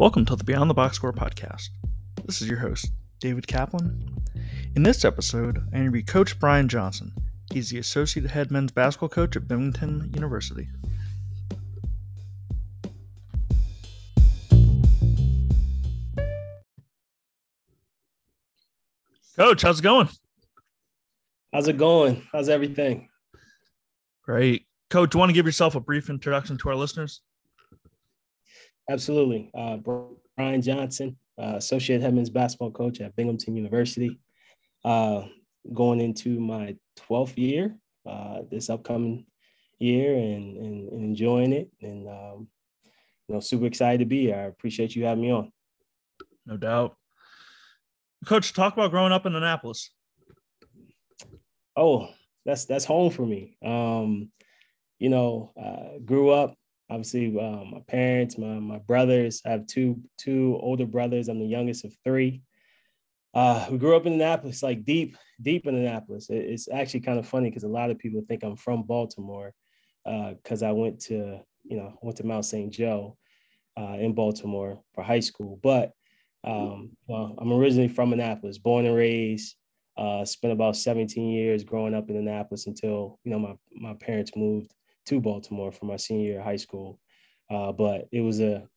Welcome to the Beyond the Box Score podcast. This is your host, David Kaplan. In this episode, I interview Coach Brian Johnson. He's the associate head men's basketball coach at Binghamton University. Coach, how's it going? How's it going? How's everything? Great. Coach, want to give yourself a brief introduction to our listeners? Absolutely. Brian Johnson, associate head men's basketball coach at Binghamton University. Going into my 12th year this upcoming year and enjoying it. And, super excited to be here. I appreciate you having me on. No doubt. Coach, talk about growing up in Annapolis. Oh, that's home for me. Grew up. Obviously, my parents, my brothers. I have two older brothers. I'm the youngest of three. We grew up in Annapolis, like deep in Annapolis. It's actually kind of funny because a lot of people think I'm from Baltimore because I went to Mount Saint Joe in Baltimore for high school. But I'm originally from Annapolis, born and raised. Spent about 17 years growing up in Annapolis until my parents moved to Baltimore for my senior year of high school. But it was a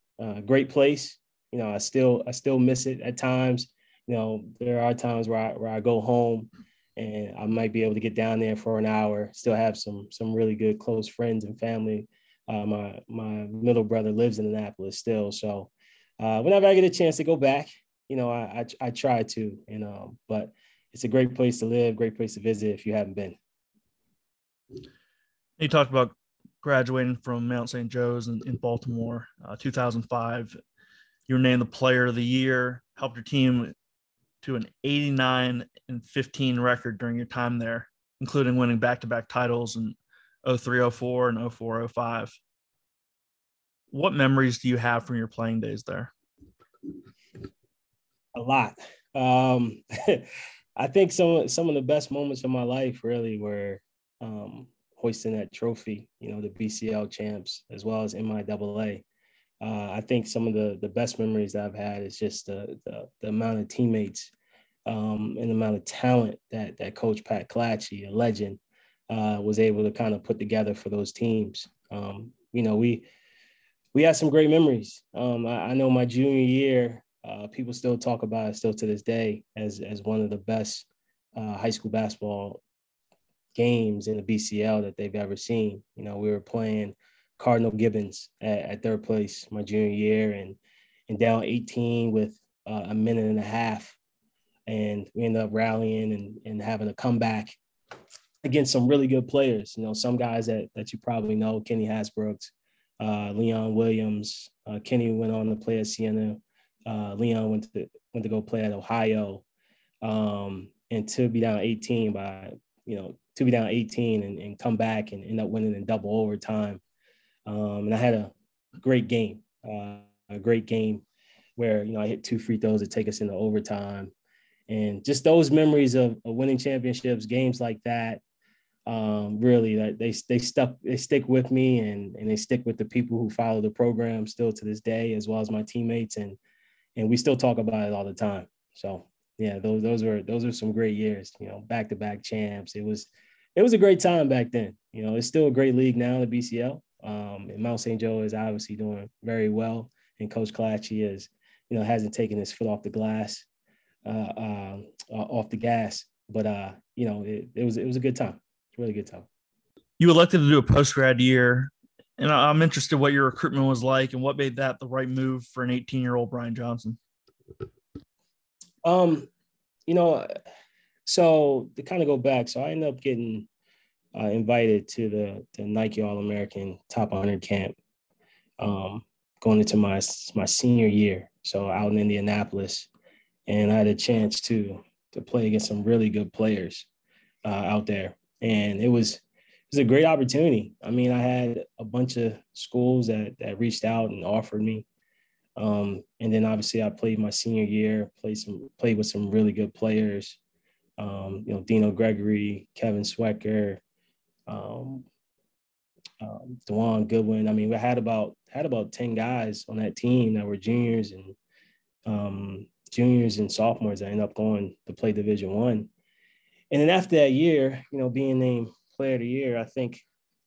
great place. I still miss it at times. There are times where I go home and I might be able to get down there for an hour, still have some really good close friends and family. My middle brother lives in Annapolis still. So whenever I get a chance to go back, I try to, but it's a great place to live, great place to visit if you haven't been. You talked about graduating from Mount St. Joe's in Baltimore, 2005. You were named the Player of the Year, helped your team to an 89-15 record during your time there, including winning back-to-back titles in 03-04 and 04-05. What memories do you have from your playing days there? A lot. I think some of the best moments of my life really were hoisting that trophy, the BCL champs, as well as MIAA. I think some of the best memories that I've had is just the amount of teammates and the amount of talent that Coach Pat Kalachi, a legend, was able to kind of put together for those teams. We had some great memories. I know my junior year, people still talk about it still to this day as one of the best high school basketball games in the BCL that they've ever seen. We were playing Cardinal Gibbons at third place my junior year and down 18 with a minute and a half. And we ended up rallying and having a comeback against some really good players. Some guys that you probably know, Kenny Hasbrooks, Leon Williams. Kenny went on to play at Siena. Leon went to go play at Ohio. And to be down 18 and come back and end up winning in double overtime. And I had a great game where, I hit two free throws to take us into overtime. And just those memories of winning championships, games like that, really they stick with me and they stick with the people who follow the program still to this day, as well as my teammates. And we still talk about it all the time. So yeah, those are some great years, back-to-back champs. It was a great time back then. It's still a great league now, the BCL. And Mount St. Joe is obviously doing very well. And Coach Kalachi is, hasn't taken his foot off the glass, off the gas. But, it was a good time. It's a really good time. You elected to do a post-grad year. And I'm interested what your recruitment was like and what made that the right move for an 18-year-old Brian Johnson. So to kind of go back, so I ended up getting invited to the Nike All-American Top 100 camp going into my senior year. So out in Indianapolis, and I had a chance to play against some really good players out there. And it was a great opportunity. I mean, I had a bunch of schools that reached out and offered me. And then obviously I played my senior year, played with some really good players. Dino Gregory, Kevin Swecker, DeJuan Goodwin. I mean, we had about 10 guys on that team that were juniors and sophomores that ended up going to play Division I. And then after that year, you know, being named Player of the Year, I think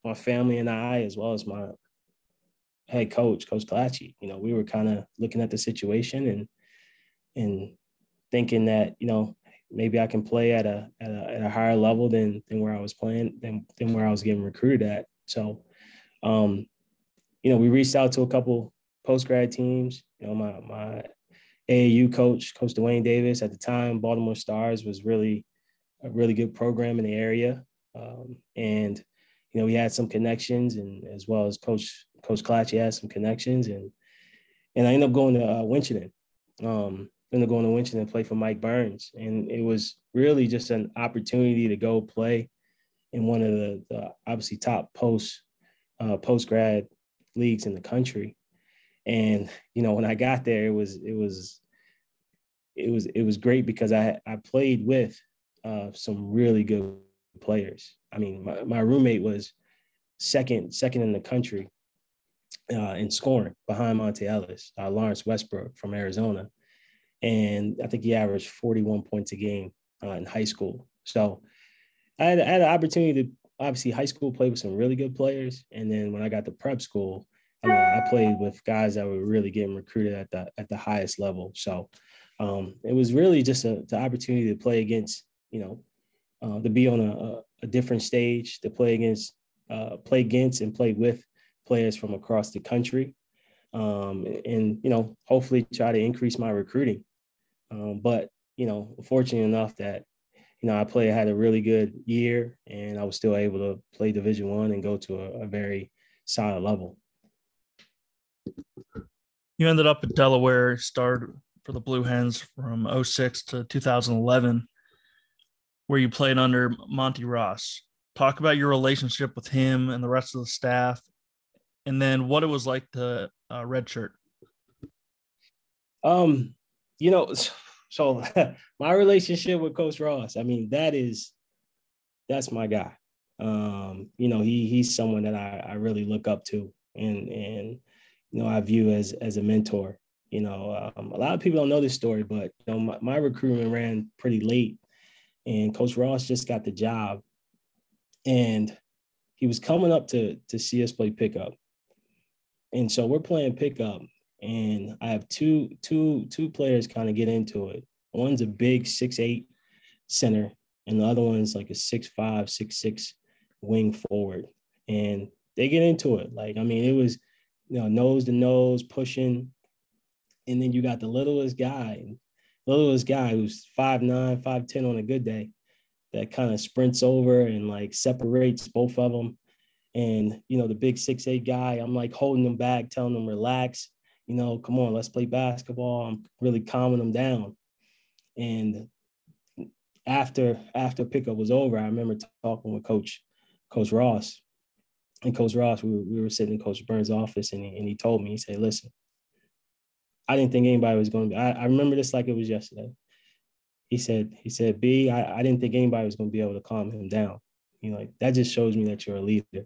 my family and I, as well as my head coach, Coach Kalachi, you know, we were kind of looking at the situation and thinking that, you know, maybe I can play at a higher level than where I was playing, than where I was getting recruited at. So, you know, we reached out to a couple post-grad teams. You know, my AAU coach, Coach Dwayne Davis, at the time, Baltimore Stars was really a really good program in the area. And, you know, we had some connections, and as well as Coach Kalachi had some connections. And I ended up going to Winchendon. Ended up going to Winchendon and play for Mike Burns. And it was really just an opportunity to go play in one of the obviously top post-grad leagues in the country. And, you know, when I got there, it was great because I played with some really good players. I mean, my roommate was second in the country in scoring behind Monte Ellis, Lawrence Westbrook from Arizona. And I think he averaged 41 points a game in high school. So I had an opportunity to obviously high school play with some really good players. And then when I got to prep school, I mean, I played with guys that were really getting recruited at the highest level. So it was really just the opportunity to play against, you know, to be on a different stage, to play against and play with players from across the country. And, you know, hopefully try to increase my recruiting. But, you know, fortunate enough that, you know, I had a really good year, and I was still able to play Division I and go to a very solid level. You ended up at Delaware, starred for the Blue Hens from 2006 to 2011, where you played under Monty Ross. Talk about your relationship with him and the rest of the staff, and then what it was like to redshirt. You know, so my relationship with Coach Ross, I mean, that's my guy. You know, he's someone that I really look up to, and you know, I view as a mentor. You know, a lot of people don't know this story, but you know, my recruitment ran pretty late, and Coach Ross just got the job, and he was coming up to see us play pickup. And so we're playing pickup, and I have two players kind of get into it. One's a big 6'8" center, and the other one's like a 6'5", 6'6" wing forward. And they get into it. Like, I mean, it was, you know, nose to nose pushing. And then you got the littlest guy who's 5'9", 5'10" on a good day, that kind of sprints over and like separates both of them. And, you know, the big 6'8" guy, I'm like holding them back, telling them relax, you know, come on, let's play basketball. I'm really calming them down. And after pickup was over, I remember talking with Coach Ross. And Coach Ross, we were sitting in Coach Burns' office, and he told me, he said, listen, I didn't think anybody was going to be, I remember this like it was yesterday. He said, B, I didn't think anybody was going to be able to calm him down. You know, like, that just shows me that you're a leader.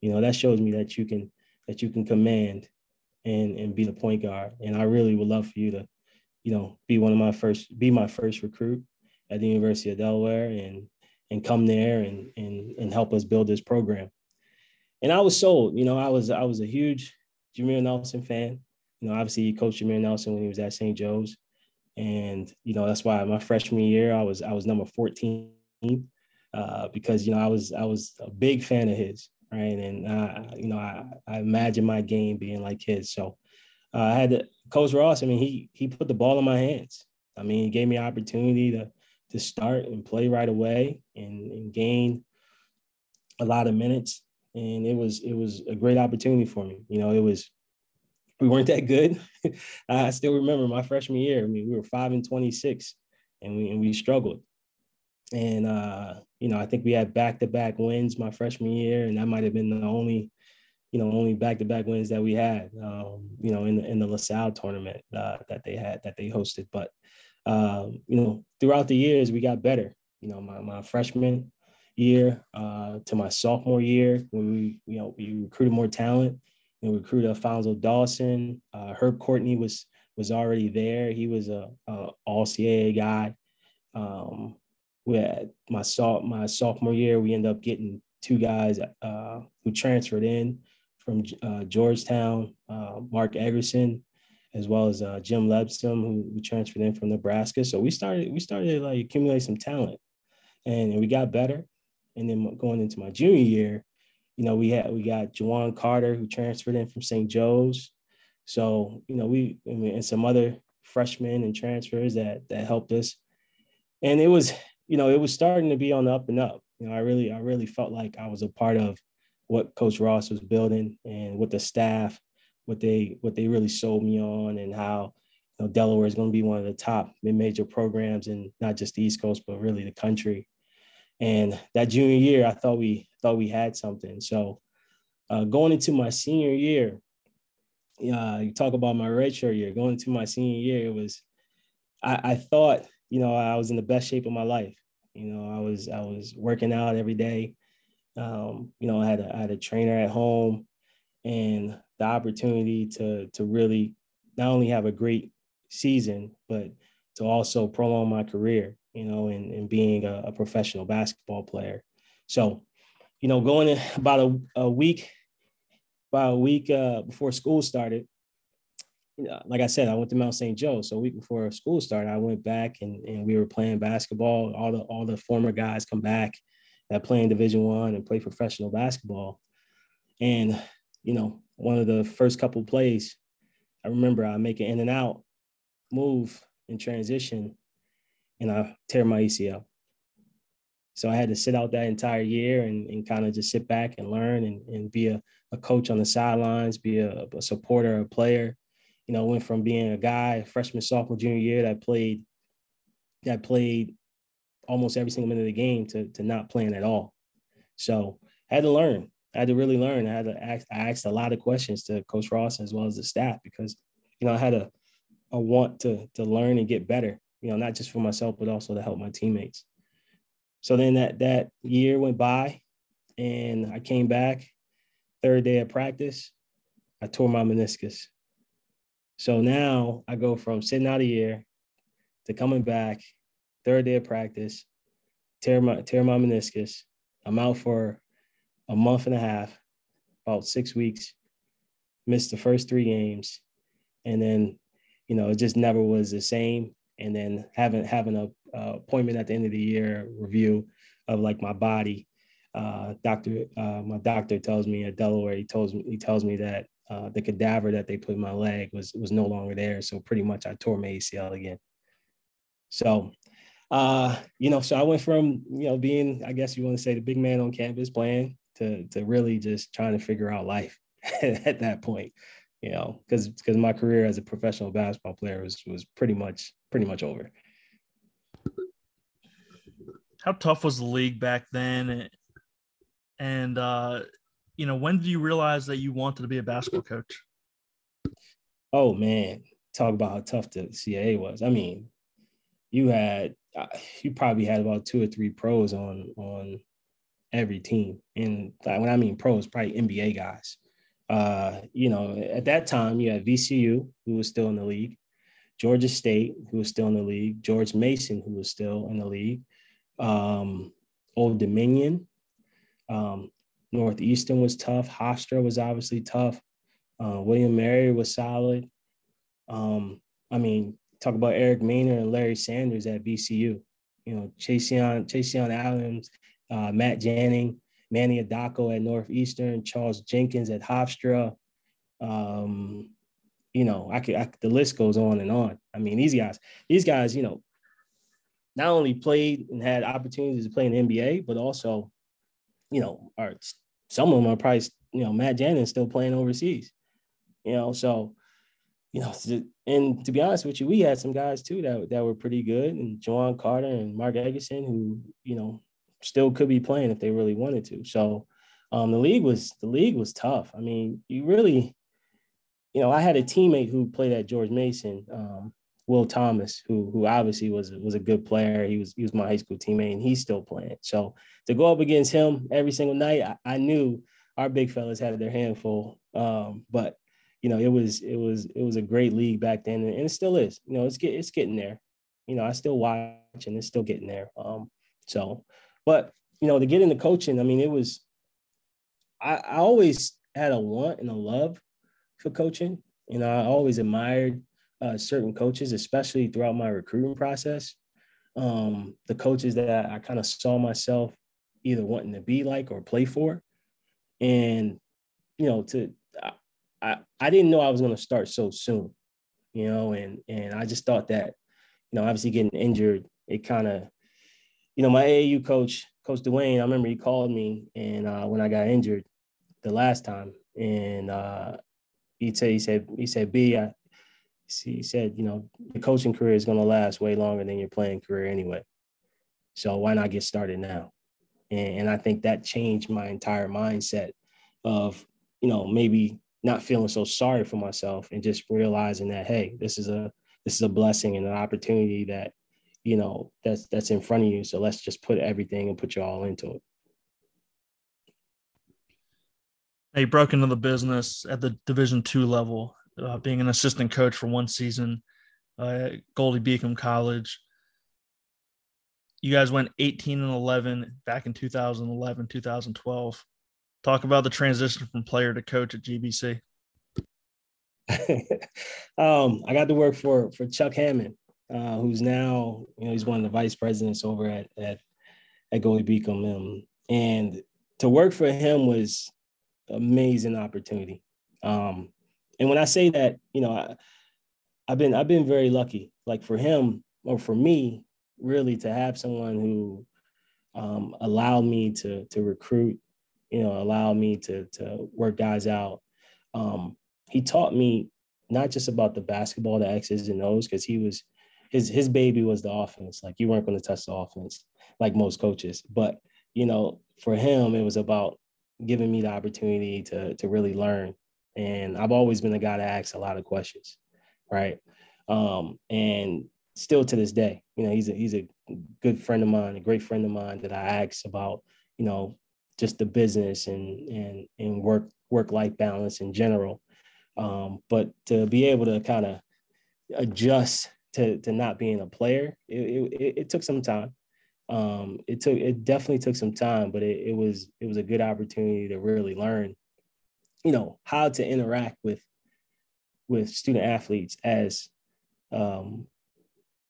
You know, that shows me that you can command and be the point guard. And I really would love for you to, you know, be my first recruit at the University of Delaware and come there and help us build this program. And I was sold. You know, I was a huge Jameer Nelson fan. You know, obviously he coached Jameer Nelson when he was at St. Joe's. And, you know, that's why my freshman year I was number 14. Because, you know, I was a big fan of his, right? And, you know, I imagine my game being like his. So I had to, Coach Ross, I mean, he put the ball in my hands. I mean, he gave me an opportunity to start and play right away and gain a lot of minutes. And it was a great opportunity for me. You know, we weren't that good. I still remember my freshman year. I mean, we were 5-26 and we struggled. And, you know, I think we had back-to-back wins my freshman year, and that might have been the only back-to-back wins that we had, you know, in the LaSalle tournament that they hosted. But, you know, throughout the years, we got better. You know, my freshman year to my sophomore year, when we recruited more talent and recruited Alfonso Dawson. Herb Courtney was already there. He was a All-CAA guy. My sophomore year, we ended up getting two guys who transferred in from Georgetown, Mark Eggerson, as well as Jim Lebsom, who transferred in from Nebraska. So we started to like accumulate some talent, and we got better. And then going into my junior year, we got DeJuan Carter, who transferred in from St. Joe's. So and some other freshmen and transfers that helped us. And it was starting to be on the up and up. I really felt like I was a part of what Coach Ross was building, and with the staff, what they really sold me on, and how Delaware is going to be one of the top mid-major programs in not just the East Coast, but really the country. And that junior year, I thought we had something. So going into my senior year, you talk about my redshirt year. Going into my senior year, it was I thought I was in the best shape of my life. I was working out every day. I had a trainer at home, and the opportunity to really not only have a great season, but to also prolong my career, in being a professional basketball player. So, going in about a week before school started, like I said, I went to Mount Saint Joe. So a week before school started, I went back and we were playing basketball. All the former guys come back that play in Division I and play professional basketball. And, one of the first couple plays, I remember I make an in and out move in transition, and I tear my ACL. So I had to sit out that entire year and kind of just sit back and learn and be a coach on the sidelines, be a supporter, a player. Went from being a guy freshman, sophomore, junior year that played almost every single minute of the game to not playing at all. So I had to learn. I had to really learn. I asked a lot of questions to Coach Ross as well as the staff, because, I had a want to learn and get better, not just for myself, but also to help my teammates. So then that year went by, and I came back. Third day of practice, I tore my meniscus. So now I go from sitting out a year to coming back, third day of practice, tear my meniscus. I'm out for a month and a half, about 6 weeks, missed the first 3 games. And then, it just never was the same. And then having a appointment at the end of the year review of like my body, my doctor tells me at Delaware, he tells me that the cadaver that they put in my leg was no longer there. So pretty much I tore my ACL again. So, so I went from, being, I guess you want to say, the big man on campus playing to really just trying to figure out life at that point, because my career as a professional basketball player was pretty much over. How tough was the league back then? And, when did you realize that you wanted to be a basketball coach? Oh, man, talk about how tough the CAA was. I mean, you probably had about 2 or 3 pros on every team. And when I mean pros, probably NBA guys. At that time, you had VCU, who was still in the league, Georgia State, who was still in the league, George Mason, who was still in the league, Old Dominion, Northeastern was tough. Hofstra was obviously tough. William Mary was solid. Talk about Eric Maynard and Larry Sanders at VCU. Chaseon Adams, Matt Janning, Manny Adako at Northeastern, Charles Jenkins at Hofstra. The list goes on and on. I mean, these guys, not only played and had opportunities to play in the NBA, but also, some of them are probably, Matt Janning still playing overseas, so. And to be honest with you, we had some guys too that were pretty good, and DeJuan Carter and Mark Eggerson, who, still could be playing if they really wanted to. So the league was tough. I mean, I had a teammate who played at George Mason, Will Thomas, who obviously was a good player. He was my high school teammate, and he's still playing. So to go up against him every single night, I knew our big fellas had their handful. But you know, it was a great league back then, and it still is. You know, it's getting there. You know, I still watch, and it's still getting there. But you know, to get into coaching, I mean, it was. I always had a want and a love for coaching. You know, I always admired certain coaches, especially throughout my recruiting process. The coaches that I kind of saw myself either wanting to be like or play for. And, you know, I didn't know I was going to start so soon, you know, and I just thought that, you know, obviously getting injured, it kind of, you know, my AAU coach, Coach Dwayne, I remember he called me and when I got injured the last time, and he said, he said, you know, the coaching career is going to last way longer than your playing career anyway. So why not get started now? And I think that changed my entire mindset of, you know, maybe not feeling so sorry for myself and just realizing that, hey, this is a blessing and an opportunity that, you know, that's in front of you. So let's just put everything and put you all into it. He broke into the business at the Division II level, being an assistant coach for one season at Goldey Beacom College. You guys went 18-11 back in 2011, 2012. Talk about the transition from player to coach at GBC. I got to work for Chuck Hammond, who's now, you know, he's one of the vice presidents over at Goldey Beacom. And to work for him was amazing opportunity. And when I say that, you know, I've been very lucky, like for him or for me, really, to have someone who allowed me to recruit, you know, allowed me to work guys out. He taught me not just about the basketball, the X's and O's, because he was his baby was the offense. Like, you weren't going to touch the offense like most coaches. But, you know, for him, it was about giving me the opportunity to really learn. And I've always been a guy that asks a lot of questions, right? And still to this day, you know, he's a good friend of mine, a great friend of mine that I ask about, you know, just the business and work-life balance in general. But to be able to kind of adjust to not being a player, it took some time. It definitely took some time, but it was a good opportunity to really learn, you know, how to interact with student athletes as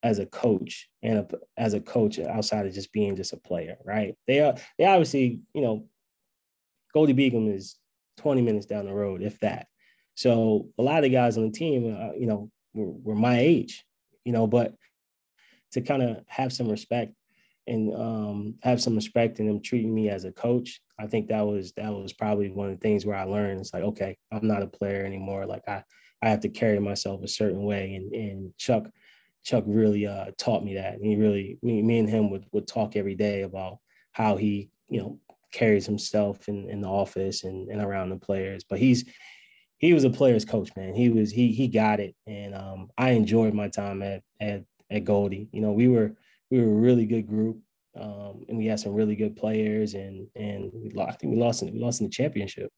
a coach outside of just being just a player, right? They obviously, you know, Goldey Beacom is 20 minutes down the road, if that. So a lot of guys on the team, you know, were my age, you know, but to kind of have some respect and and them treating me as a coach, I think that was probably one of the things where I learned. It's like, okay, I'm not a player anymore. Like I have to carry myself a certain way. And Chuck really taught me that. And he really, me and him would talk every day about how he, you know, carries himself in the office and around the players. But he was a player's coach, man. He got it. And I enjoyed my time at Goldey. You know, we were a really good group, and we had some really good players, and we lost. I think we lost in the championship.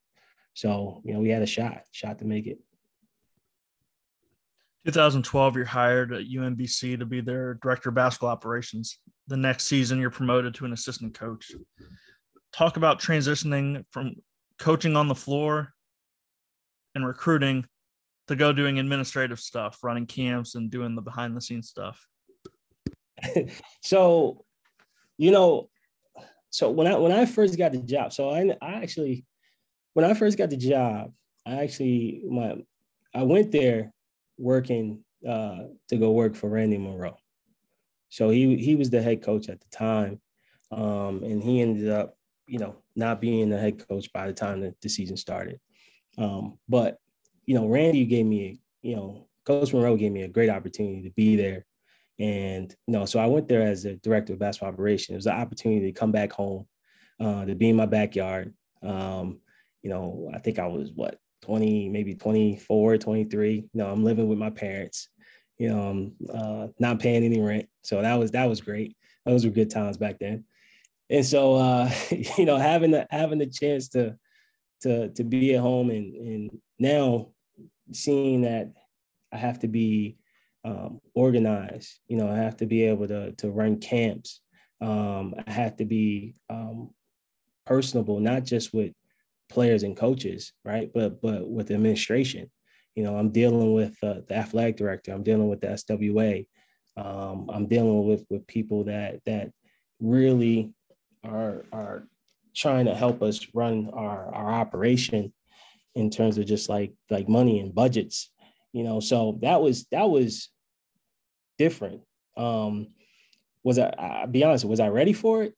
So, you know, we had a shot to make it. 2012, you're hired at UMBC to be their director of basketball operations. The next season, you're promoted to an assistant coach. Talk about transitioning from coaching on the floor and recruiting to go doing administrative stuff, running camps and doing the behind-the-scenes stuff. So, you know, when I first got the job, I went there working to go work for Randy Monroe. So he was the head coach at the time, and he ended up, you know, not being the head coach by the time that the season started. But, you know, Randy gave me, you know, Coach Monroe gave me a great opportunity to be there. And, you know, so I went there as the director of basketball operations. It was an opportunity to come back home, to be in my backyard. You know, I think I was 24, 23. You know, I'm living with my parents, you know, not paying any rent. So that was great. Those were good times back then. And so, you know, having the chance to be at home and now seeing that I have to be organized, you know, I have to be able to run camps. I have to be personable, not just with players and coaches, right, but with administration. You know, I'm dealing with the athletic director. I'm dealing with the SWA. I'm dealing with people that really are trying to help us run our operation in terms of just like money and budgets, you know. So that was different. I'll be honest, was I ready for it?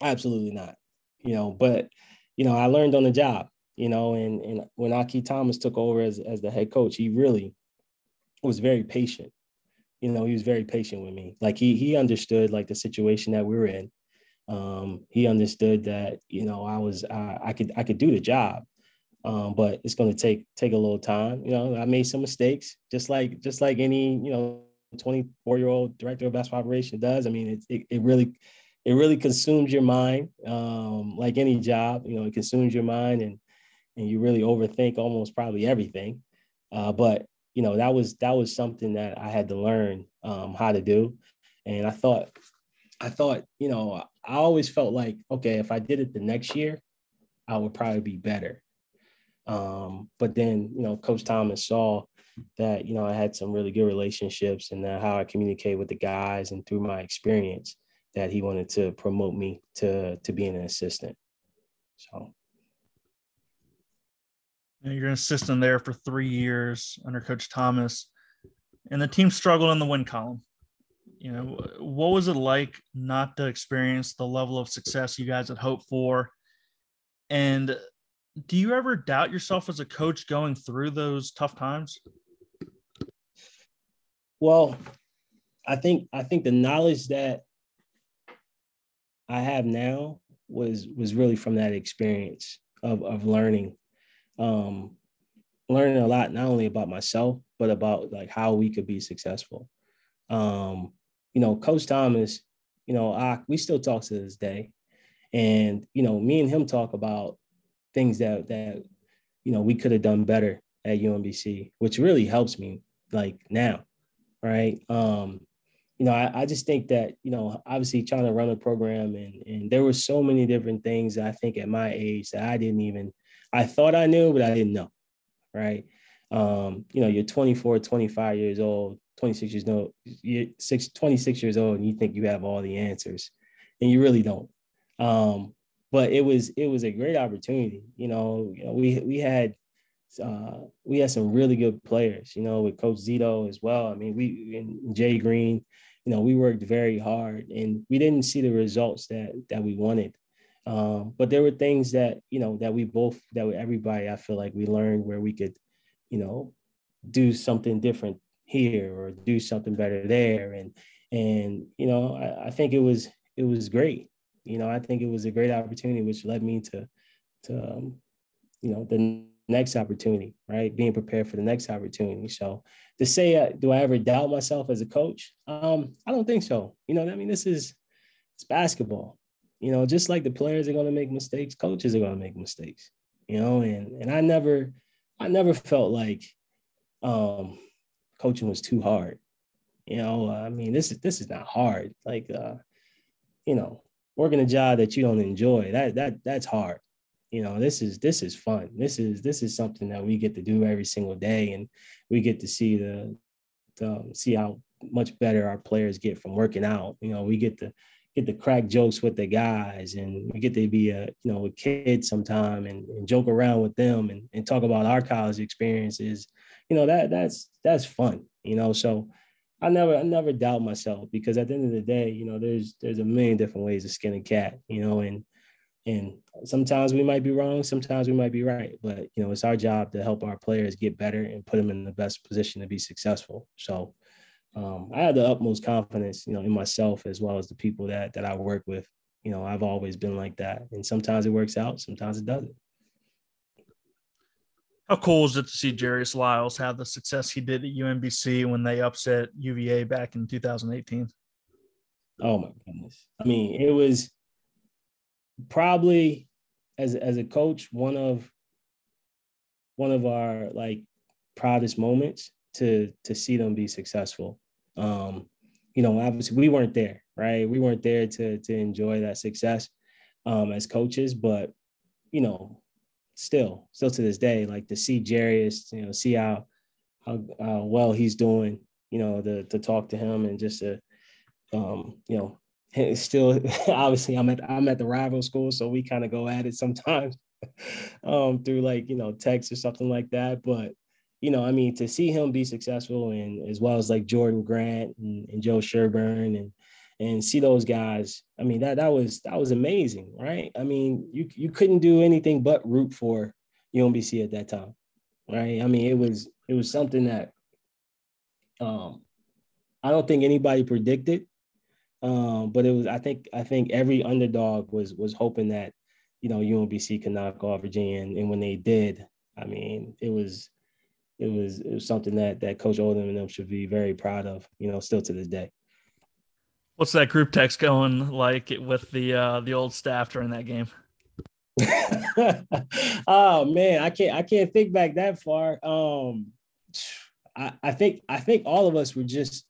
Absolutely not, you know, but, you know, I learned on the job, you know, and when Akeem Thomas took over as the head coach, he really was very patient. You know, he was very patient with me. Like he understood like the situation that we were in. He understood that, you know, I could do the job, but it's going to take a little time. You know, I made some mistakes, just like any, you know, 24-year-old director of basketball operations does. I mean, it really consumes your mind, like any job. You know, it consumes your mind, and you really overthink almost probably everything. But you know, that was something that I had to learn how to do, and I thought, you know, I always felt like, okay, if I did it the next year, I would probably be better. But then, you know, Coach Thomas saw that, you know, I had some really good relationships and how I communicate with the guys and through my experience that he wanted to promote me to being an assistant. So. And you're an assistant there for 3 years under Coach Thomas, and the team struggled in the win column. You know, what was it like not to experience the level of success you guys had hoped for? And do you ever doubt yourself as a coach going through those tough times? Well, I think the knowledge that I have now was really from that experience of learning. Learning a lot, not only about myself, but about like how we could be successful. You know, Coach Thomas, you know, we still talk to this day, and, you know, me and him talk about things that, you know, we could have done better at UMBC, which really helps me like now. Right. You know, I just think that, you know, obviously trying to run a program and there were so many different things that I think at my age that I thought I knew, but I didn't know. Right. You know, you're 24, 25 years old. 26 years old, and you think you have all the answers, and you really don't. But it was a great opportunity. You know we had some really good players. You know, with Coach Zito as well. I mean, we and Jay Green. You know, we worked very hard, and we didn't see the results that we wanted. But there were things that, you know, everybody, I feel like we learned where we could, you know, do something different here or do something better there. And, you know, I think it was great. You know, I think it was a great opportunity, which led me to you know, the next opportunity, right. Being prepared for the next opportunity. So to say, do I ever doubt myself as a coach? I don't think so. You know, I mean, it's basketball, you know, just like the players are going to make mistakes, coaches are going to make mistakes, you know, and I never felt like, coaching was too hard. You know, I mean, this is not hard. Like, you know, working a job that you don't enjoy, that's hard. You know, this is fun. This is something that we get to do every single day, and we get to see see how much better our players get from working out. You know, we get to crack jokes with the guys, and we get to be a kid sometime and joke around with them and talk about our college experiences. You know, that's fun, you know, so I never doubt myself, because at the end of the day, you know, there's a million different ways to skin a cat, you know, and sometimes we might be wrong, sometimes we might be right, but, you know, it's our job to help our players get better and put them in the best position to be successful. So I had the utmost confidence, you know, in myself, as well as the people that I work with. You know, I've always been like that, and sometimes it works out, sometimes it doesn't. How cool is it to see Jarius Lyles have the success he did at UMBC when they upset UVA back in 2018? Oh, my goodness. I mean, it was probably, as a coach, one of our, like, proudest moments to see them be successful. You know, obviously we weren't there, right? We weren't there to enjoy that success as coaches, but, you know, still to this day, like, to see Jarius, you know, see how well he's doing, you know, to talk to him and just to, you know, it's still, obviously I'm at the rival school, so we kind of go at it sometimes through, like, you know, text or something like that. But, you know, I mean, to see him be successful, and as well as, like, Jordan Grant and Joe Sherburne and see those guys, I mean, that was amazing, right? I mean, you couldn't do anything but root for UMBC at that time, right? I mean, it was something that I don't think anybody predicted, but it was. I think every underdog was hoping that, you know, UMBC could knock off Virginia, and when they did, I mean, it was something that Coach Oldham and them should be very proud of, you know, still to this day. What's that group text going like with the old staff during that game? Oh man, I can't think back that far. I think all of us were just,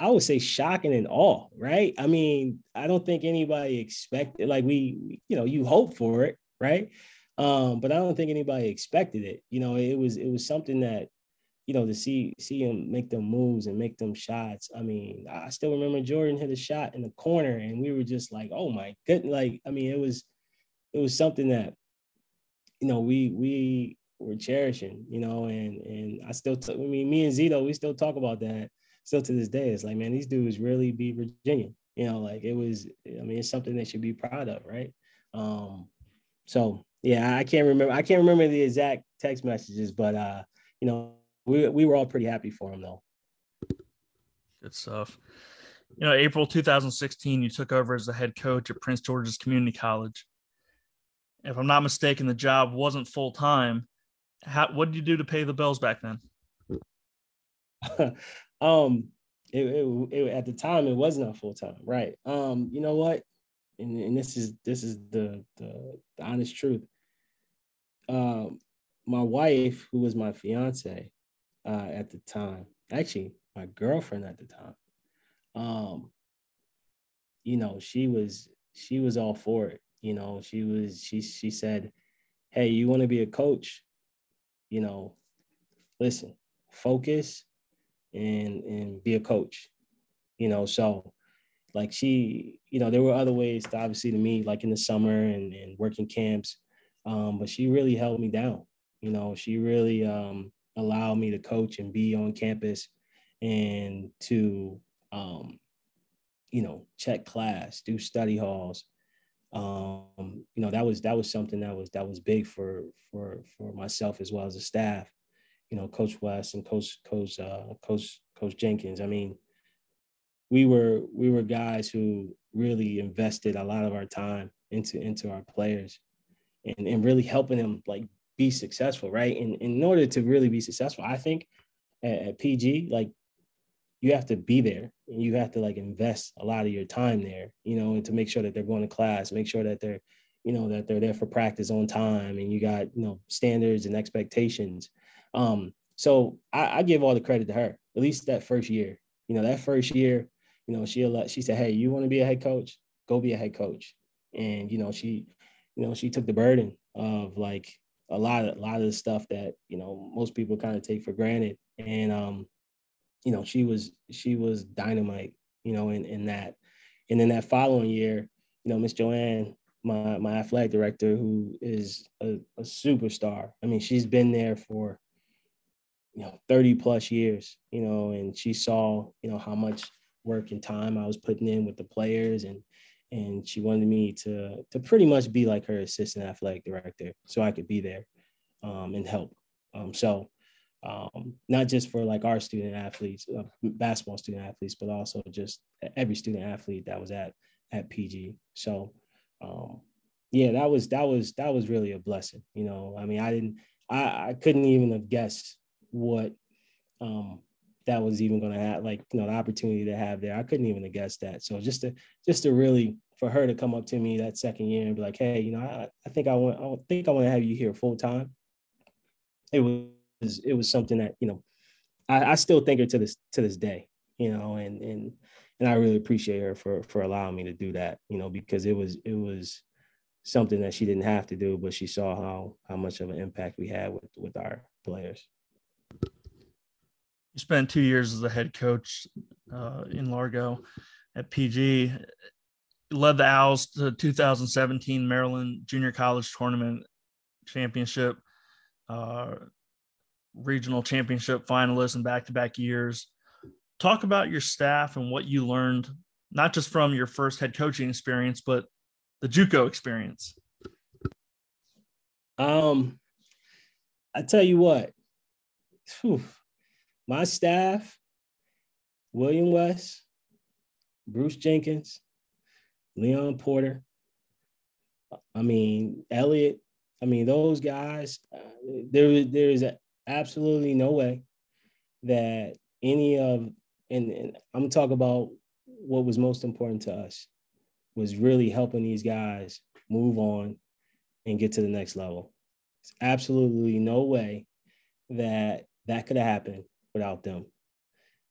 I would say, shocked and in awe, right? I mean, I don't think anybody expected, like, we, you know, you hope for it, right? But I don't think anybody expected it. You know, it was something that, you know, to see him make them moves and make them shots. I mean, I still remember Jordan hit a shot in the corner, and we were just like, oh my goodness. Like, I mean, it was something that, you know, we were cherishing, you know, and I still, I mean, me and Zito, we still talk about that still to this day. It's like, man, these dudes really beat Virginia, you know, like, it was, I mean, it's something they should be proud of. Right. So yeah, I can't remember the exact text messages, but you know, we were all pretty happy for him, though. Good stuff. You know, April 2016, you took over as the head coach at Prince George's Community College. If I'm not mistaken, the job wasn't full-time. What did you do to pay the bills back then? At the time, it was not full-time, right? You know what? And this is the honest truth. My wife, who was my fiance, at the time, actually my girlfriend at the time, you know, she was all for it. You know, she said, hey, you want to be a coach? You know, listen, focus and be a coach, you know. So, like, she, you know, there were other ways to, obviously, to me, like in the summer and working camps, but she really held me down. You know, she really allowed me to coach and be on campus and to, you know, check class, do study halls. You know, that was something that was big for myself as well as the staff. You know, Coach West and Coach Jenkins. I mean, we were guys who really invested a lot of our time into our players and really helping them, like, be successful, right? And in order to really be successful, I think at PG, like, you have to be there and you have to, like, invest a lot of your time there, you know, and to make sure that they're going to class, make sure that they're, you know, that they're there for practice on time, and you got, you know, standards and expectations. So I give all the credit to her, at least that first year. You know, that first year, you know, she said, hey, you want to be a head coach? Go be a head coach. And, you know, she took the burden of, like, a lot of the stuff that, you know, most people kind of take for granted. And, you know, she was dynamite, you know, in that. And then that following year, you know, Miss Joanne, my athletic director, who is a superstar. I mean, she's been there for, you know, 30 plus years, you know, and she saw, you know, how much work and time I was putting in with the players, and she wanted me to pretty much be like her assistant athletic director, so I could be there and help. So not just for, like, our student athletes, basketball student athletes, but also just every student athlete that was at PG. So yeah, that was really a blessing. You know, I mean, I didn't I couldn't even have guessed what that was even going to have, like, you know, the opportunity to have there. I couldn't even have guessed that. So just to really, for her to come up to me that second year and be like, hey, you know, I think I want to have you here full time. It was something that, you know, I still thank her to this day, you know, and I really appreciate her for allowing me to do that, you know, because it was something that she didn't have to do, but she saw how much of an impact we had with our players. You spent 2 years as a head coach in Largo at PG, led the Owls to the 2017 Maryland Junior College Tournament Championship, regional championship finalists in back-to-back years. Talk about your staff and what you learned, not just from your first head coaching experience, but the JUCO experience. I tell you what, my staff, William West, Bruce Jenkins, Leon Porter, I mean, Elliot, I mean, those guys, there is absolutely no way that any of, and I'm going to talk about what was most important to us, was really helping these guys move on and get to the next level. There's absolutely no way that could have happened without them.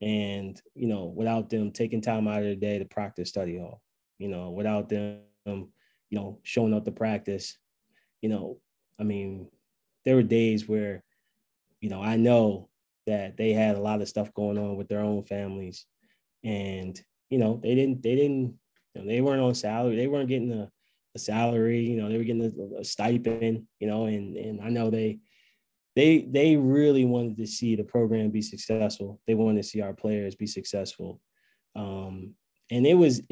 And, you know, without them taking time out of their day to practice study hall, you know, without them, you know, showing up to practice, you know, I mean, there were days where, you know, I know that they had a lot of stuff going on with their own families, and, you know, they didn't, you know, they weren't on salary. They weren't getting a salary, you know, they were getting a stipend, you know, and I know they really wanted to see the program be successful. They wanted to see our players be successful. And it was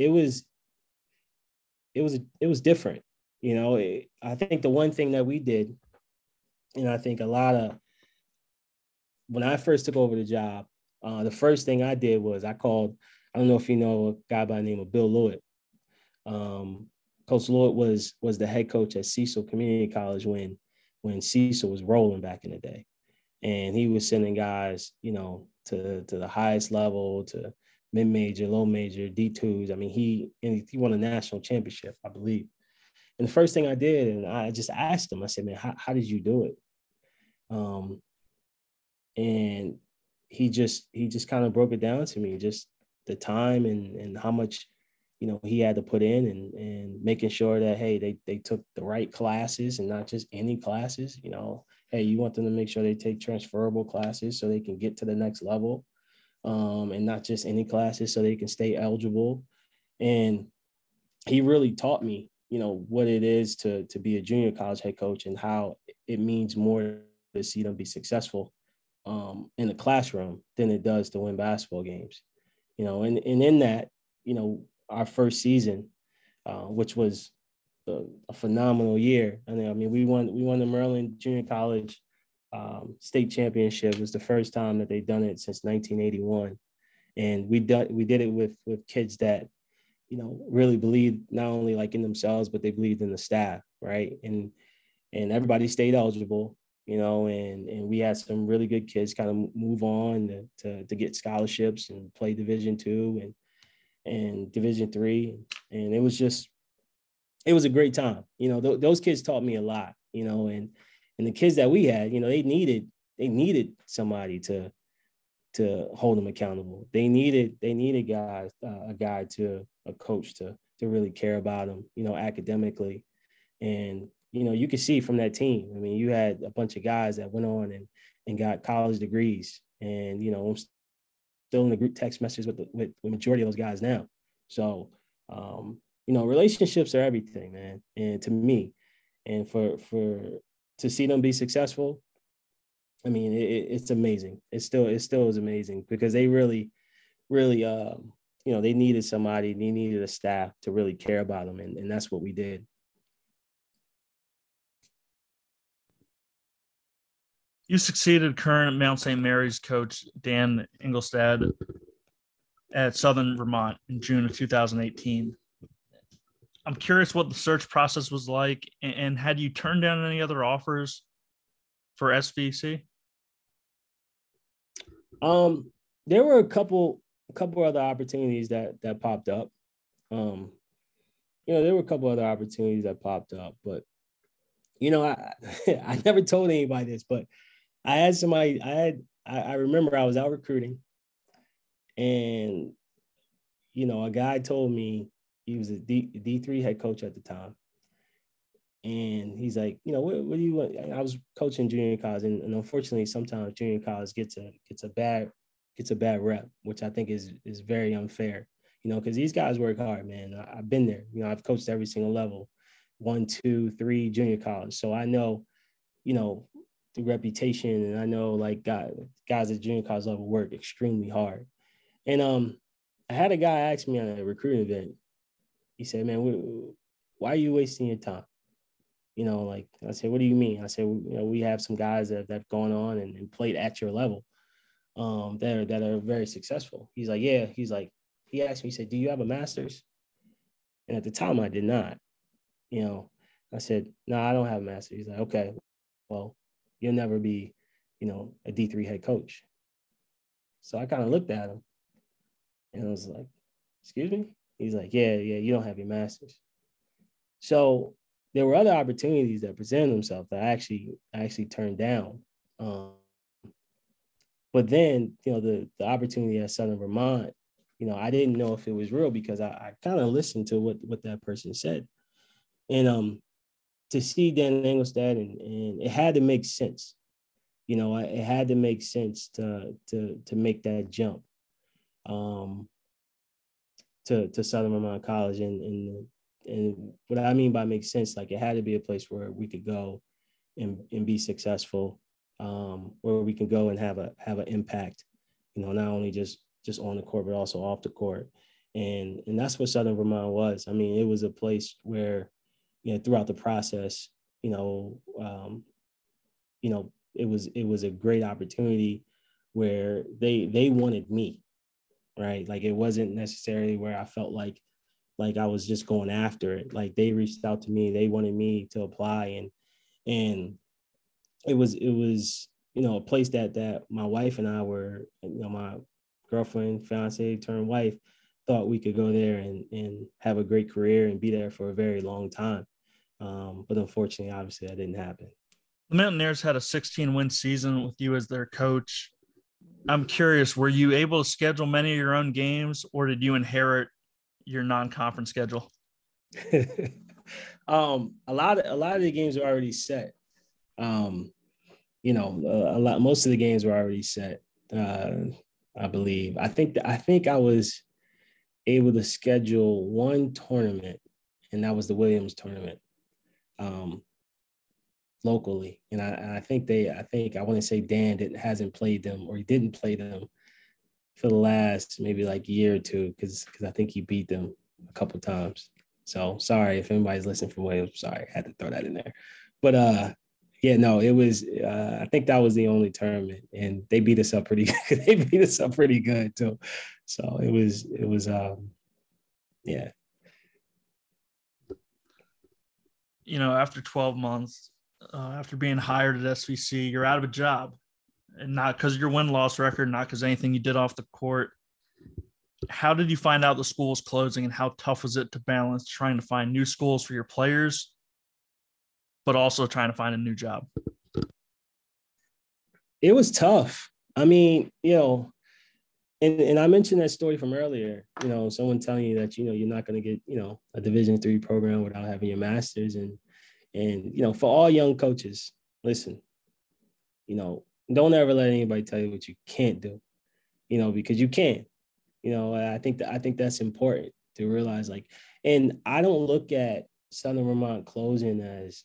different. You know, I think the one thing that we did, and I think a lot of, when I first took over the job, the first thing I did was I don't know if you know a guy by the name of Bill Lloyd. Coach Lloyd was the head coach at Cecil Community College when Cecil was rolling back in the day. And he was sending guys, you know, to the highest level, to mid-major, low-major, D2s. I mean, he won a national championship, I believe. And the first thing I did, and I just asked him, I said, man, how did you do it? And he just kind of broke it down to me, just the time and how much, you know, he had to put in and making sure that, hey, they took the right classes and not just any classes. You know, hey, you want them to make sure they take transferable classes so they can get to the next level, and not just any classes so they can stay eligible. And he really taught me, you know, what it is to be a junior college head coach and how it means more to see them be successful in the classroom than it does to win basketball games. You know, and in that, you know, our first season, which was a phenomenal year. And I mean, we won the Maryland Junior College state championship. It was the first time that they'd done it since 1981. And we did it with kids that, you know, really believed not only like in themselves, but they believed in the staff, right? And everybody stayed eligible, you know, and we had some really good kids kind of move on to get scholarships and play Division II and Division III. And it was a great time. You know, those kids taught me a lot, you know, and the kids that we had, you know, they needed somebody to hold them accountable. They needed guys, a guy to a coach to really care about them, you know, academically. And, you know, you could see from that team, I mean, you had a bunch of guys that went on and got college degrees. And, you know, I'm still in the group text messages with majority of those guys now. So, you know, relationships are everything, man. And to me, and for to see them be successful, I mean, it's amazing. It still is amazing because they really, really, you know, they needed somebody, they needed a staff to really care about them. And that's what we did. You succeeded current Mount St. Mary's coach Dan Engelstad at Southern Vermont in June of 2018. I'm curious what the search process was like, and had you turned down any other offers for SVC? There were a couple other opportunities that popped up. But you know, I never told anybody this, but I had somebody. I remember I was out recruiting, and you know, a guy told me he was a D3 head coach at the time, and he's like, you know, what do you want? I was coaching junior college, and unfortunately, sometimes junior college gets a bad rep, which I think is very unfair, you know, because these guys work hard, man. I've been there, you know, I've coached every single level, 1, 2, 3 junior college. So I know, you know, the reputation, and I know like guys at junior college level work extremely hard. And I had a guy ask me on a recruiting event, he said, man, why are you wasting your time? You know, like I said, what do you mean? I said, you know, we have some guys that have gone on and played at your level that are very successful. He's like, yeah. He's like, he asked me, he said, do you have a master's? And at the time I did not, you know, I said, no, I don't have a master's. He's like, okay, well, you'll never be, you know, a D3 head coach. So I kind of looked at him and I was like, excuse me? He's like, yeah, you don't have your master's. So there were other opportunities that presented themselves that I actually turned down. But then, you know, the opportunity at Southern Vermont, you know, I didn't know if it was real because I kind of listened to what that person said. And to see Dan Engelstad, and it had to make sense. You know, it had to make sense to make that jump to Southern Vermont College. And what I mean by make sense, like it had to be a place where we could go and be successful, where we can go and have an impact, you know, not only just on the court, but also off the court. And that's what Southern Vermont was. I mean, it was a place where, you know, throughout the process, you know, it was a great opportunity where they wanted me, right? Like it wasn't necessarily where I felt like I was just going after it. Like they reached out to me, they wanted me to apply, and it was, you know, a place that my wife and I were, you know, my girlfriend, fiance, turned wife, thought we could go there and have a great career and be there for a very long time. But unfortunately, obviously that didn't happen. The Mountaineers had a 16-win season with you as their coach. I'm curious, were you able to schedule many of your own games, or did you inherit your non-conference schedule? A lot of the games were already set. You know, most of the games were already set. I believe. I think I was able to schedule one tournament, and that was the Williams tournament, locally. And I think I want to say Dan hasn't played them, or he didn't play them for the last maybe like year or two, because I think he beat them a couple times. So sorry if anybody's listening from Williams. Sorry, I had to throw that in there. But yeah, no, it was. I think that was the only tournament, and they beat us up pretty good. They beat us up pretty good too. So it was. Yeah. You know, after 12 months, after being hired at SVC, you're out of a job, and not because of your win-loss record, not because anything you did off the court. How did you find out the school was closing, and how tough was it to balance trying to find new schools for your players, but also trying to find a new job? It was tough. I mean, you know, and I mentioned that story from earlier, you know, someone telling you that, you know, you're not going to get, you know, a Division III program without having your master's. And, you know, for all young coaches, listen, you know, don't ever let anybody tell you what you can't do, you know, because you can. You know, I think that's important to realize, like, and I don't look at Southern Vermont closing as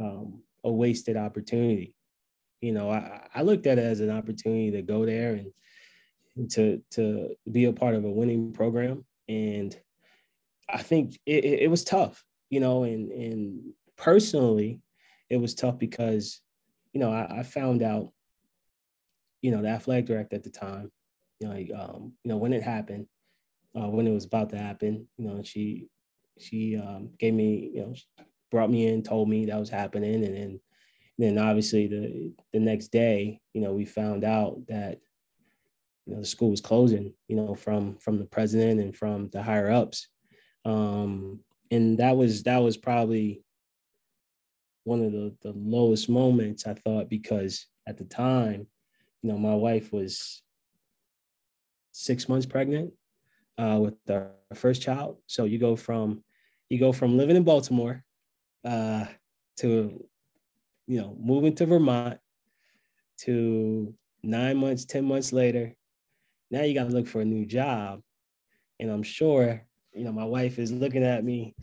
a wasted opportunity. You know, I looked at it as an opportunity to go there and to be a part of a winning program. And I think it was tough, you know, and personally it was tough because, you know, I found out, you know, the athletic director at the time, you know, like, you know, when it happened, when it was about to happen, you know, she gave me, you know, brought me in, told me that was happening. And then obviously the next day, you know, we found out that, you know, the school was closing, you know, from the president and from the higher ups. And that was probably one of the lowest moments, I thought, because at the time, you know, my wife was 6 months pregnant with our first child. So you go from living in Baltimore to, you know, moving to Vermont to 9 months, 10 months later, now you got to look for a new job. And I'm sure, you know, my wife is looking at me,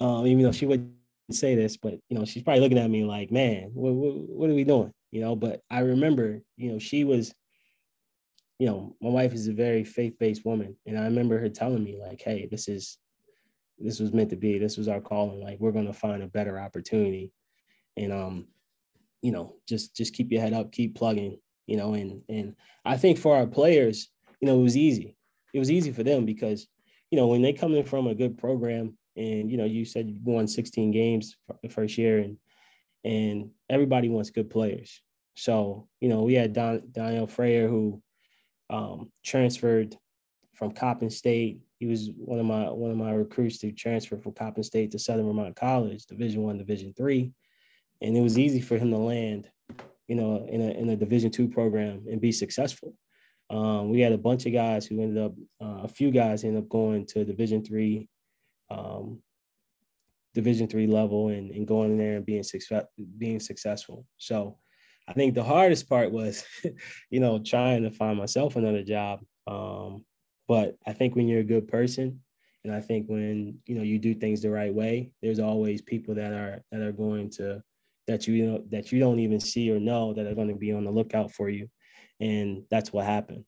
even though she wouldn't say this, but, you know, she's probably looking at me like, man, what are we doing? You know, but I remember, you know, she was, you know, my wife is a very faith-based woman. And I remember her telling me like, hey, this was meant to be, this was our calling. Like, we're going to find a better opportunity. And, you know, just keep your head up, keep plugging, you know, and I think for our players, you know, it was easy. It was easy for them because, you know, when they come in from a good program and, you know, you said you won 16 games the first year and everybody wants good players. So, you know, we had Daniel Freyer who transferred from Coppin State. He was one of my recruits to transfer from Coppin State to Southern Vermont College, Division I, Division III. And it was easy for him to land, you know, in a Division II program and be successful. We had a bunch of guys who ended up, a few guys ended up going to Division III, Division III level and going in there and being successful. So I think the hardest part was, you know, trying to find myself another job. But I think when you're a good person, and I think when, you know, you do things the right way, there's always people that are going to, that you know, that you don't even see or know that are going to be on the lookout for you. And that's what happened.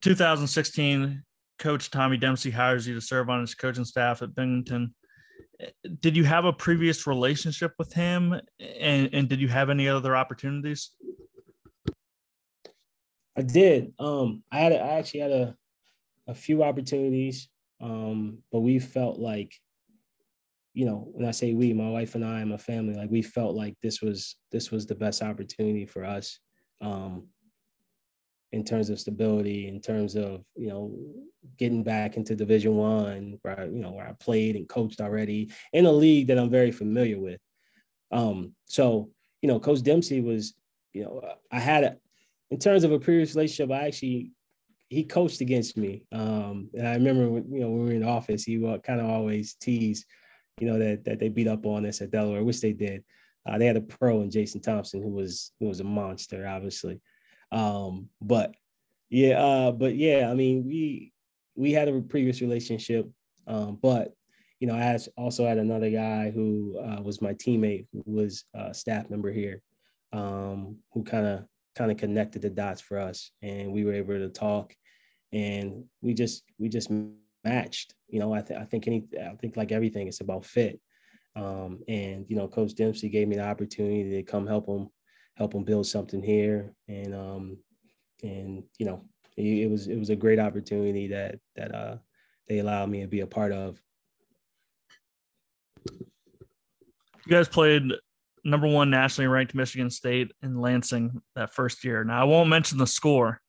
2016, Coach Tommy Dempsey hires you to serve on his coaching staff at Binghamton. Did you have a previous relationship with him? And did you have any other opportunities? I did. I actually had a few opportunities, but we felt like, you know, when I say we, my wife and I and my family, like we felt like this was the best opportunity for us, in terms of stability, in terms of, you know, getting back into Division I, where I played and coached already in a league that I'm very familiar with. So, you know, Coach Dempsey was, you know, in terms of a previous relationship, he coached against me. And I remember, you know, when we were in the office, he kind of always teased, you know, that they beat up on us at Delaware, which they did. They had a pro in Jason Thompson, who was a monster, obviously. But yeah, I mean, we had a previous relationship, but, you know, I also had another guy who was my teammate, who was a staff member here, who kind of connected the dots for us, and we were able to talk, and we just matched. You know, I think like everything, it's about fit. And, you know, Coach Dempsey gave me the opportunity to come help him build something here. And, you know, it was a great opportunity that they allowed me to be a part of. You guys played number 1 nationally ranked Michigan State in Lansing that first year. Now I won't mention the score,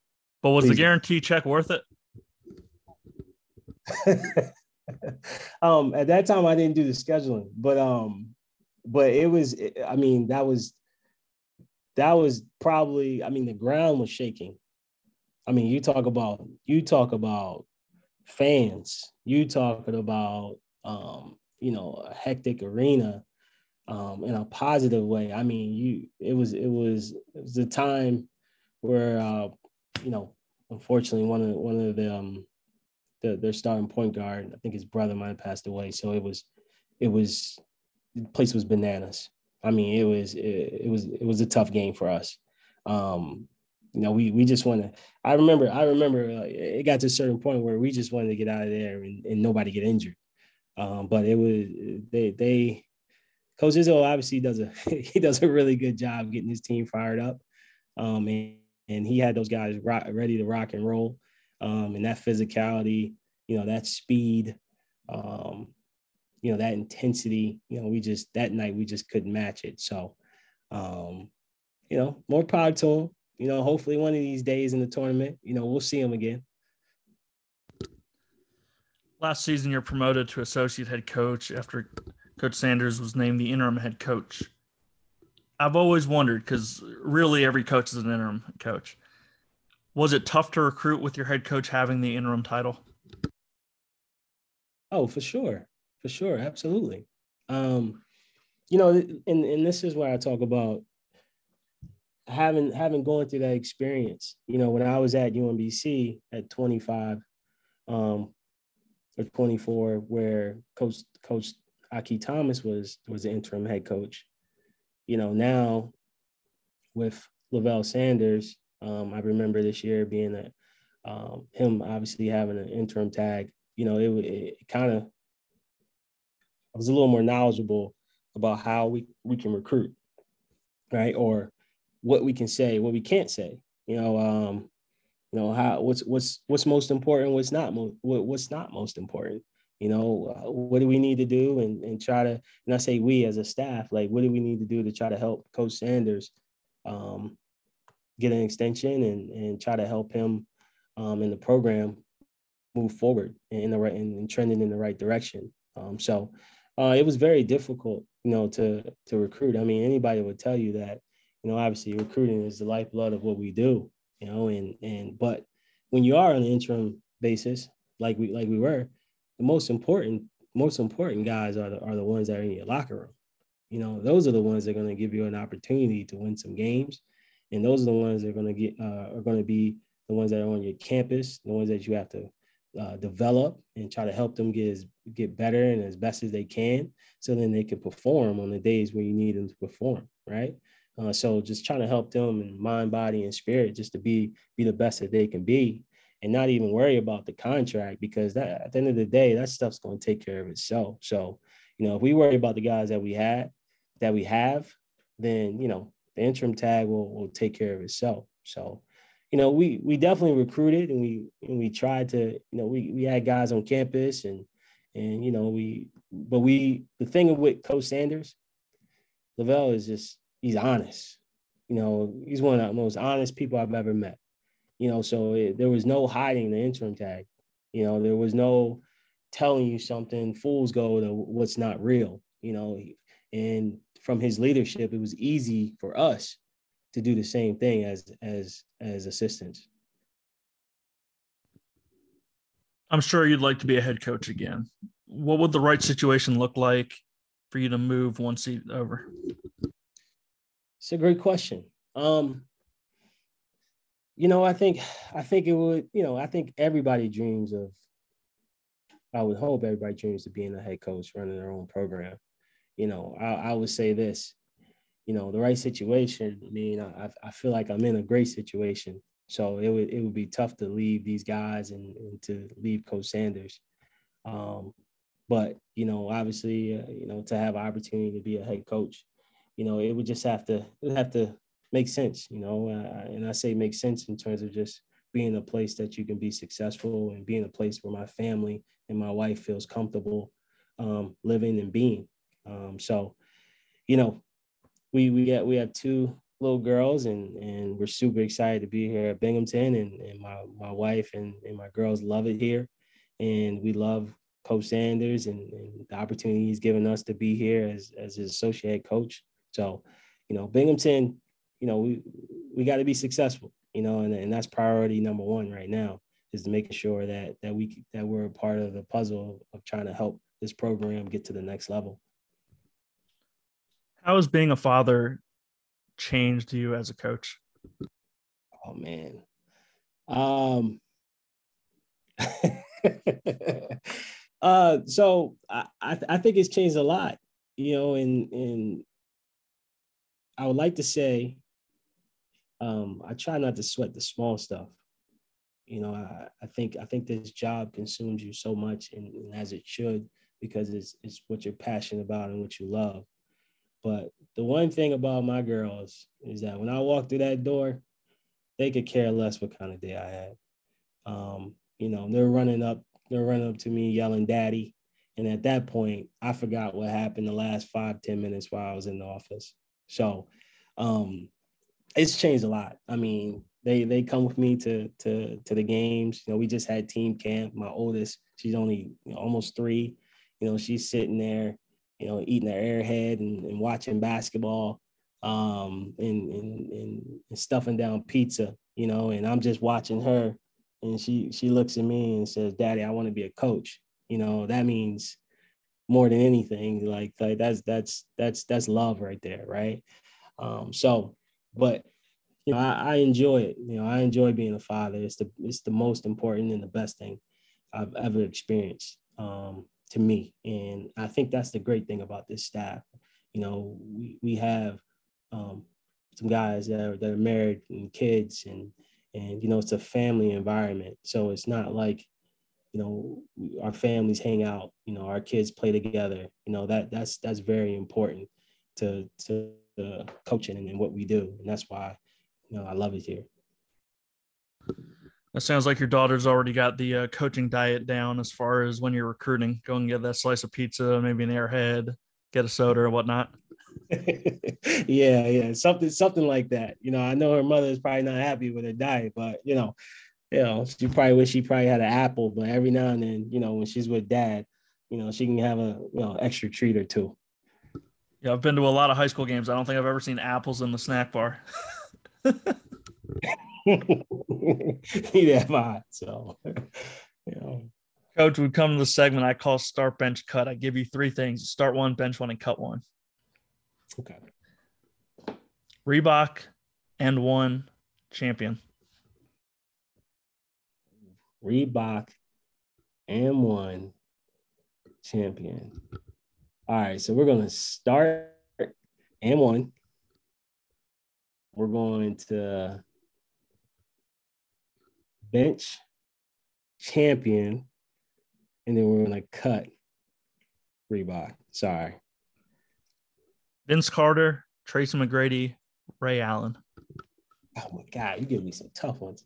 but was the guarantee check worth it? At that time I didn't do the scheduling, but it was, I mean, that was probably, I mean, the ground was shaking. I mean, you talk about fans, you talking about, you know, a hectic arena, in a positive way. I mean, it was the time where, you know, unfortunately one of the, their starting point guard, I think his brother might have passed away. So it was the place was bananas. I mean, it was a tough game for us. You know, we just wanted. I remember it got to a certain point where we just wanted to get out of there and nobody get injured. But it was they Coach Izzo obviously does a really good job getting his team fired up, and he had those guys ready to rock and roll. And that physicality, you know, that speed, you know, that intensity, you know, we just, that night we just couldn't match it. So, you know, more power to him. You know, hopefully one of these days in the tournament, you know, we'll see him again. Last season, you're promoted to associate head coach after Coach Sanders was named the interim head coach. I've always wondered, because really every coach is an interim coach. Was it tough to recruit with your head coach having the interim title? Oh, for sure. For sure. Absolutely. You know, and this is where I talk about having gone through that experience. You know, when I was at UMBC at 25, or 24, where Coach Akeem Thomas was the interim head coach. You know, now with Lavelle Sanders, I remember this year being him obviously having an interim tag. You know, it kind of, I was a little more knowledgeable about how we can recruit, right? Or what we can say, what we can't say. You know, how what's most important, what's not most important. You know, what do we need to do and try to, and I say we as a staff, like, what do we need to do to try to help Coach Sanders get an extension and try to help him in the program move forward in the right and trending in the right direction. So it was very difficult, you know, to recruit. I mean, anybody would tell you that, you know, obviously recruiting is the lifeblood of what we do, you know, but when you are on an interim basis, like we were, the most important guys are the ones that are in your locker room. You know, those are the ones that are going to give you an opportunity to win some games. And those are the ones that are going to be the ones that are on your campus, the ones that you have to develop and try to help them get better and as best as they can. So then they can perform on the days where you need them to perform. Right. So just trying to help them in mind, body, and spirit, just to be the best that they can be. And not even worry about the contract, because that at the end of the day, that stuff's going to take care of itself. So, you know, if we worry about the guys that we have, then, you know, the interim tag will take care of itself. So, you know, we definitely recruited and we tried to, you know, we had guys on campus and you know, the thing with Coach Sanders, Lavelle is just, he's honest. You know, he's one of the most honest people I've ever met. You know, so there was no hiding the interim tag. You know, there was no telling you something. Fools go to what's not real, you know. And from his leadership, it was easy for us to do the same thing as assistants. I'm sure you'd like to be a head coach again. What would the right situation look like for you to move one seat over? It's a great question. You know, I think it would, you know, I think everybody dreams of, I would hope everybody dreams of being a head coach running their own program. You know, I would say this, you know, the right situation, I mean, I feel like I'm in a great situation. So it would be tough to leave these guys and to leave Coach Sanders. But, you know, obviously, you know, to have an opportunity to be a head coach, you know, it would just have to make sense, you know, and I say make sense in terms of just being a place that you can be successful and being a place where my family and my wife feels comfortable living and being. So, you know, we have two little girls and we're super excited to be here at Binghamton, and my wife and my girls love it here. And we love Coach Sanders and the opportunity he's given us to be here as his associate head coach. So, you know, Binghamton, you know, we got to be successful, you know, and that's priority number one right now, is making sure that we're a part of the puzzle of trying to help this program get to the next level. How has being a father changed you as a coach? Oh, man. So I think it's changed a lot, you know, and I would like to say, I try not to sweat the small stuff. You know, I think this job consumes you so much, and as it should, because it's what you're passionate about and what you love. But the one thing about my girls is that when I walk through that door, they could care less what kind of day I had. You know, they're running up to me yelling daddy, And at that point, I forgot what happened the last 5-10 minutes while I was in the office. So it's changed a lot. I mean, they come with me to the games. You know, we just had team camp. My oldest, she's only almost 3. You know, she's sitting there, you know, eating her Airhead and watching basketball and stuffing down pizza, you know, and I'm just watching her. And she looks at me and says, "Daddy, I want to be a coach." You know, that means more than anything, like that's love right there, right? So, but you know, I enjoy it. You know, I enjoy being a father. It's the most important and the best thing I've ever experienced to me. And I think that's the great thing about this staff. You know, we have some guys that are married and kids and you know, it's a family environment. So it's not like, you know, our families hang out, you know, our kids play together. You know, that's very important to the coaching and what we do. And that's why, you know, I love it here. That sounds like your daughter's already got the coaching diet down as far as when you're recruiting. Go and get that slice of pizza, maybe an Airhead, get a soda or whatnot. Yeah. Something like that. You know, I know her mother is probably not happy with her diet, but you know, she probably wish she probably had an apple, but every now and then, you know, when she's with dad, you know, she can have a, you know, extra treat or two. Yeah. I've been to a lot of high school games. I don't think I've ever seen apples in the snack bar. Yeah, so, you know. Coach, we come to the segment I call start, bench, cut. I give you 3 things: start one, bench one, and cut one. Okay. Reebok and one champion. Reebok and one champion. All right, so we're going to start and one. We're going to bench champion, and then we're going to cut Reebok. Sorry. Vince Carter, Tracy McGrady, Ray Allen. Oh, my God. You give me some tough ones.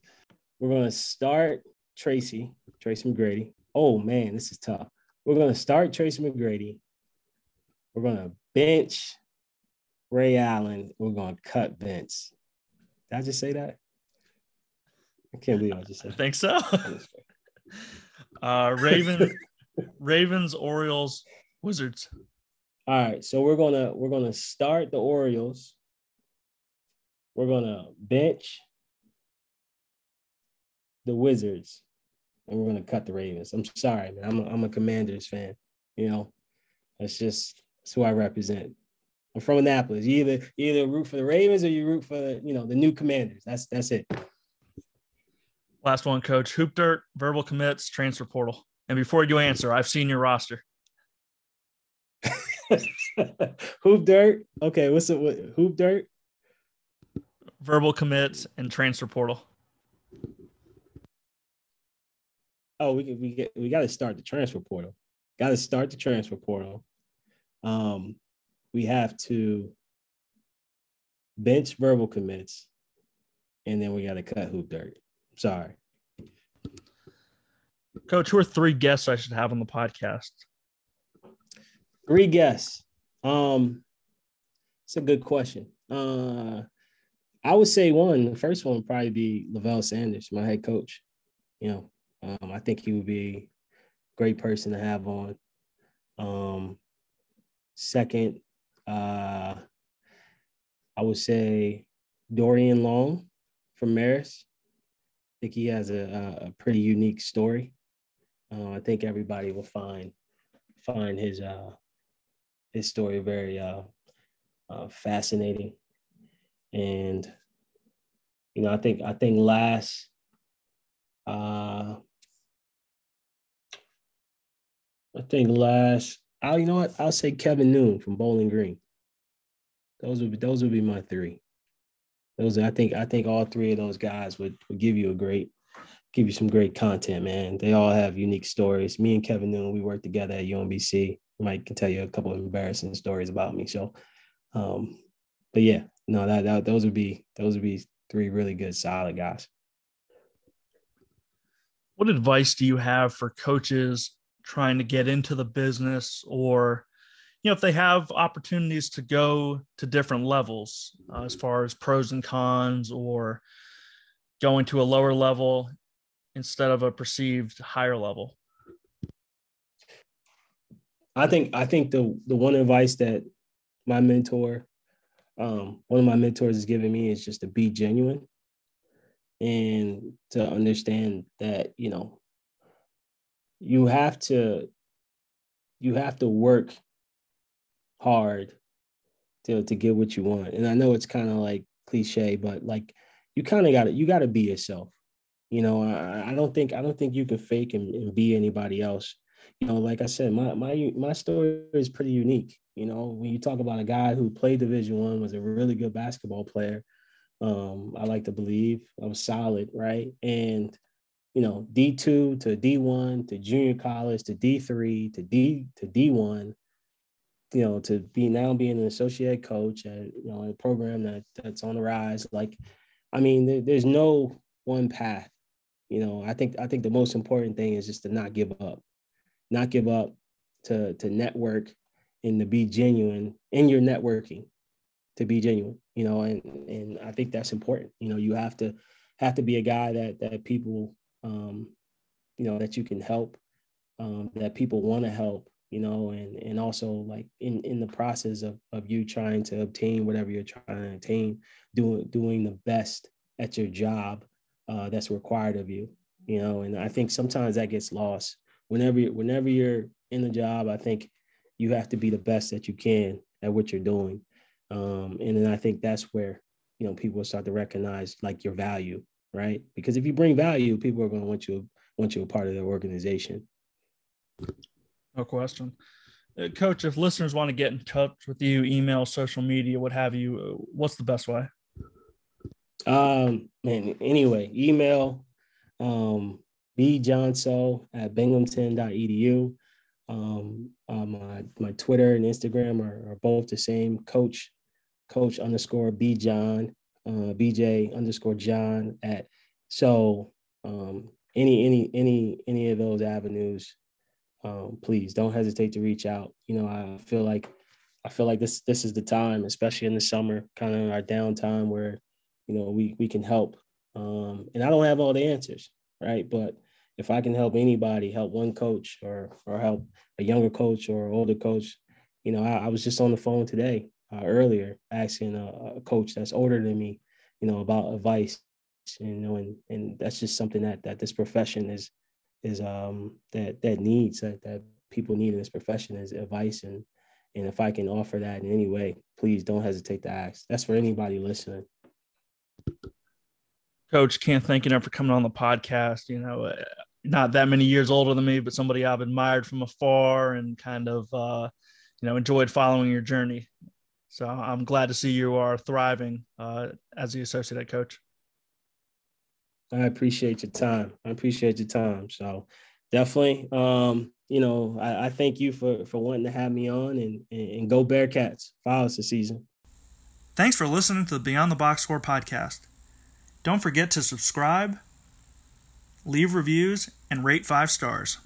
We're going to start Tracy McGrady. Oh, man, this is tough. We're going to start Tracy McGrady. We're going to bench Ray Allen. We're going to cut Vince. Did I just say that? I can't believe I just said that. I think so. Ravens, Orioles, Wizards. All right, so we're gonna start the Orioles. We're gonna bench the Wizards, and we're gonna cut the Ravens. I'm sorry, man. I'm a Commanders fan. You know, that's who I represent. I'm from Annapolis. You either root for the Ravens or you root for the new Commanders. That's it. Last one, Coach. Hoop Dirt, verbal commits, transfer portal. And before you answer, I've seen your roster. Hoop Dirt. Okay, what's it? Hoop Dirt, verbal commits, and transfer portal. Oh, we got to start the transfer portal. Got to start the transfer portal. We have to bench verbal commits, and then we got to cut Hoop Dirt. Sorry, Coach. Who are 3 guests I should have on the podcast? 3 guests. It's a good question. I would say the first one would probably be Lavelle Sanders, my head coach. You know, I think he would be a great person to have on. Second, I would say Dorian Long from Marist. I think he has a pretty unique story. I think everybody will find his story very fascinating. And, you know, I think last, you know what? I'll say Kevin Noon from Bowling Green. Those would be my 3. I think all 3 of those guys would give you some great content, man. They all have unique stories. Me and Kevin Noon, we worked together at UMBC. Mike can tell you a couple of embarrassing stories about me. So, but yeah, no, those would be 3 really good, solid guys. What advice do you have for coaches trying to get into the business, or, you know, if they have opportunities to go to different levels as far as pros and cons, or going to a lower level instead of a perceived higher level? I think the one advice that my mentor, one of my mentors has given me is just to be genuine and to understand that, you know, you have to work hard to get what you want. And I know it's kind of like cliche, but like you kind of got to be yourself. You know, I don't think you can fake and be anybody else. You know, like I said, my story is pretty unique. You know, when you talk about a guy who played Division I, was a really good basketball player. I like to believe I was solid, right? And, you know, D2 to D1 to junior college to D3 to D1, you know, to be now being an associate coach at, you know, a program that's on the rise. Like, I mean, there's no one path. You know, I think the most important thing is just to not give up, to network and to be genuine in your networking, to be genuine, you know, and I think that's important. You know, you have to be a guy that people, you know, that you can help, that people want to help, you know, and also like in the process of you trying to obtain whatever you're trying to obtain, doing the best at your job that's required of you, you know, and I think sometimes that gets lost. Whenever you're in a job, I think you have to be the best that you can at what you're doing. And then I think that's where, you know, people start to recognize like your value, right? Because if you bring value, people are going to want you a part of their organization. No question. Coach, if listeners want to get in touch with you, email, social media, what have you, what's the best way? Man, anyway, email, bjohnso@binghamton.edu. My Twitter and Instagram are both the same, coach_bjohn, bj_john at. So any of those avenues, please don't hesitate to reach out. You know, I feel like this is the time, especially in the summer, kind of our downtime where, you know, we can help. And I don't have all the answers, right? But if I can help anybody, help one coach or help a younger coach or older coach, you know, I was just on the phone today earlier asking a coach that's older than me, you know, about advice, you know, and that's just something that this profession that people need in this profession is advice. And if I can offer that in any way, please don't hesitate to ask. That's for anybody listening. Coach, can't thank you enough for coming on the podcast. You know, not that many years older than me, but somebody I've admired from afar and kind of, you know, enjoyed following your journey. So I'm glad to see you are thriving as the associate head coach. I appreciate your time. So definitely, you know, I thank you for wanting to have me on and go Bearcats. Follow us this season. Thanks for listening to the Beyond the Box Score podcast. Don't forget to subscribe, leave reviews, and rate 5 stars.